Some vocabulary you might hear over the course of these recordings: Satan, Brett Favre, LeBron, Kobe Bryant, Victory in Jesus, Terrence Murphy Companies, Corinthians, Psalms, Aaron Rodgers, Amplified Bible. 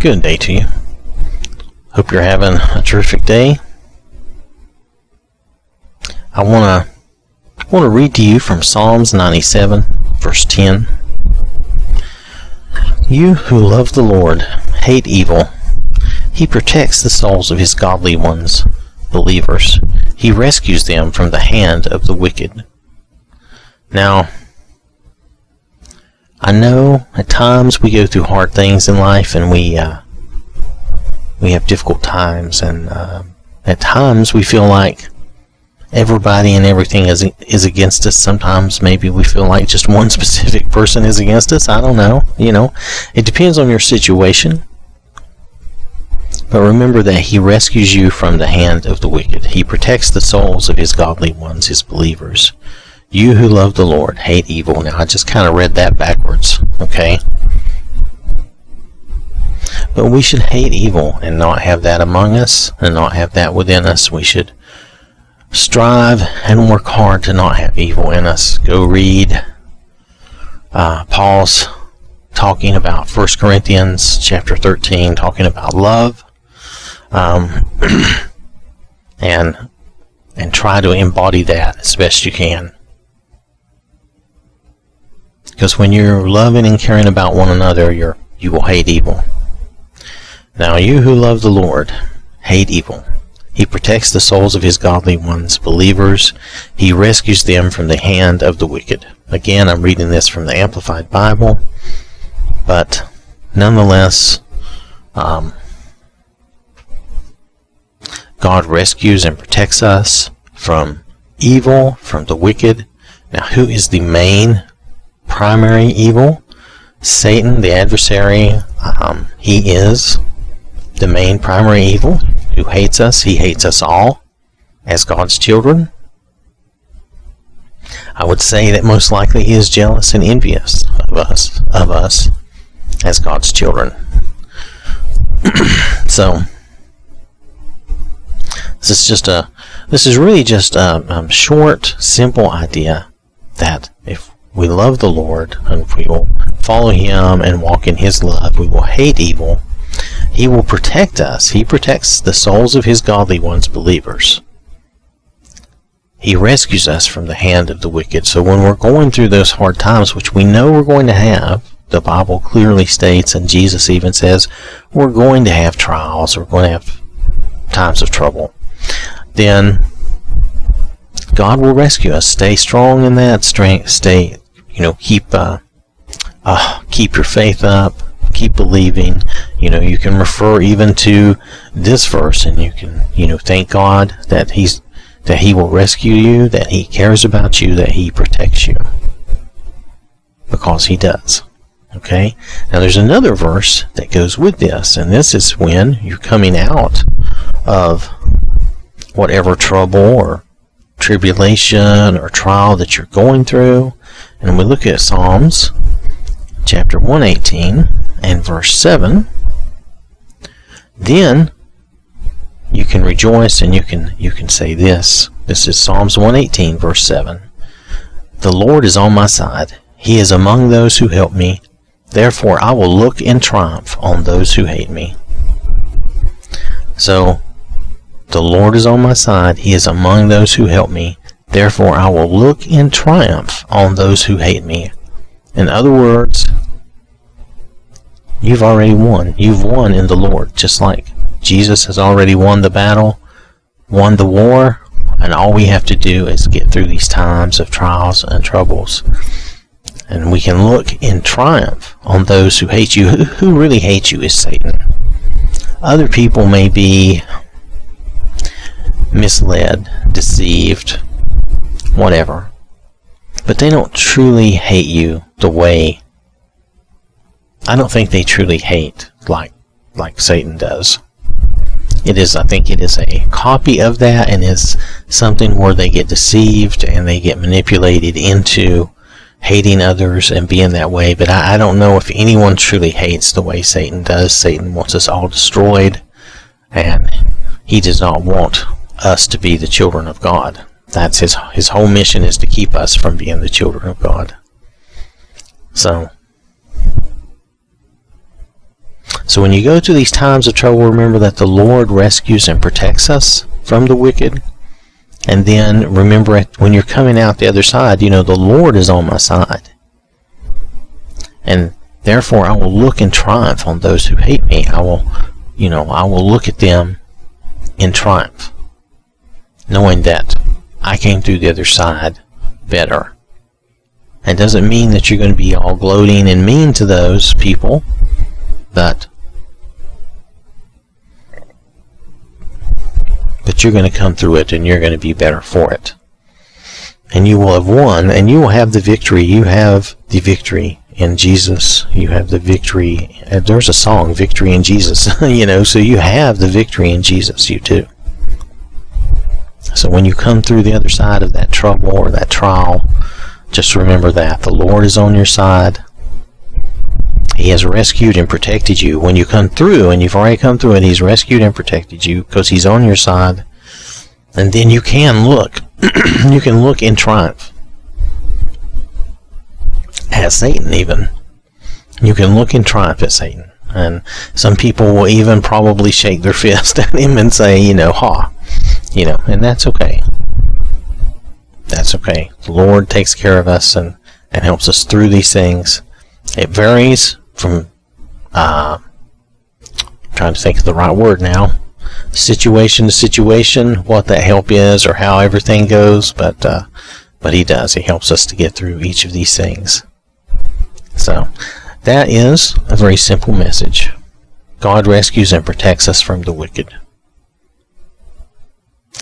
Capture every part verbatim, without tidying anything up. Good day to you. Hope you're having a terrific day. I want to want to read to you from Psalms ninety-seven, verse ten. You who love the Lord, hate evil. He protects the souls of his godly ones, believers. He rescues them from the hand of the wicked. Now, I know at times we go through hard things in life, and we uh, we have difficult times, and uh, at times we feel like everybody and everything is is against us. Sometimes maybe we feel like just one specific person is against us. I don't know. You know, it depends on your situation. But remember that he rescues you from the hand of the wicked. He protects the souls of his godly ones, his believers. You who love the Lord, hate evil. Now, I just kind of read that backwards, okay? But we should hate evil and not have that among us and not have that within us. We should strive and work hard to not have evil in us. Go read uh, Paul's talking about First Corinthians chapter thirteen, talking about love. Um, and, and try to embody that as best you can. Because when you're loving and caring about one another, you're, you will hate evil. Now, you who love the Lord, hate evil. He protects the souls of his godly ones, believers. He rescues them from the hand of the wicked. Again, I'm reading this from the Amplified Bible. But nonetheless, um, God rescues and protects us from evil, from the wicked. Now, who is the main primary evil? Satan, the adversary. Um, he is the main primary evil who hates us. He hates us all as God's children. I would say that most likely he is jealous and envious of us, of us as God's children. So this is just a this is really just a, a short, simple idea that if we love the Lord, and if we will follow him and walk in his love, we will hate evil. He will protect us. He protects the souls of his godly ones, believers. He rescues us from the hand of the wicked. So when we're going through those hard times, which we know we're going to have, the Bible clearly states, and Jesus even says, we're going to have trials, we're going to have times of trouble, then God will rescue us. Stay strong in that strength. Stay, you know, keep uh, uh, keep your faith up. Keep believing. You know, you can refer even to this verse, and you can, you know, thank God that he's that he will rescue you, that he cares about you, that he protects you, because he does. Okay. Now, there's another verse that goes with this, and this is when you're coming out of whatever trouble or tribulation or trial that you're going through. And we look at Psalms chapter one eighteen and verse seven. Then you can rejoice, and you can you can say this. This is Psalms one eighteen, verse seven. The Lord is on my side. He is among those who help me. Therefore I will look in triumph on those who hate me. So, the Lord is on my side. He is among those who help me. Therefore, I will look in triumph on those who hate me. In other words, you've already won. You've won in the Lord, just like Jesus has already won the battle, won the war, and all we have to do is get through these times of trials and troubles. And we can look in triumph on those who hate you. Who, who really hates you is Satan. Other people may be misled, deceived, whatever. But they don't truly hate you the way, I don't think they truly hate like like Satan does. It is, I think it is a copy of that, and it's something where they get deceived and they get manipulated into hating others and being that way. But I, I don't know if anyone truly hates the way Satan does. Satan wants us all destroyed, and he does not want us to be the children of God. That's his his whole mission, is to keep us from being the children of God. So, so So when you go through these times of trouble, remember that the Lord rescues and protects us from the wicked. And then remember, when you're coming out the other side, you know, the Lord is on my side. And therefore, I will look in triumph on those who hate me. I will, you know, I will look at them in triumph, knowing that I came through the other side better. And it doesn't mean that you're going to be all gloating and mean to those people, but but you're going to come through it and you're going to be better for it. And you will have won, and you will have the victory. You have the victory in Jesus. You have the victory. There's a song, Victory in Jesus. You know, so you have the victory in Jesus, you too. So when you come through the other side of that trouble or that trial, just remember that the Lord is on your side. He has rescued and protected you. When you come through, and you've already come through, and He's rescued and protected you because He's on your side, and then you can look. You can look in triumph at Satan even. You can look in triumph at Satan. And some people will even probably shake their fist at him and say, you know, ha. You know, and that's okay. That's okay. The Lord takes care of us and, and helps us through these things. It varies from, uh, I'm trying to think of the right word now, situation to situation, what that help is or how everything goes, but uh, but He does. He helps us to get through each of these things. So that is a very simple message. God rescues and protects us from the wicked.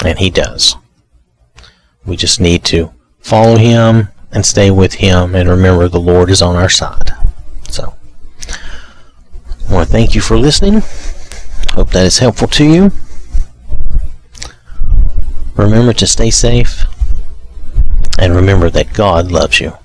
And He does. We just need to follow Him and stay with Him, and remember the Lord is on our side. So I want to thank you for listening. Hope that is helpful to you. Remember to stay safe, and remember that God loves you.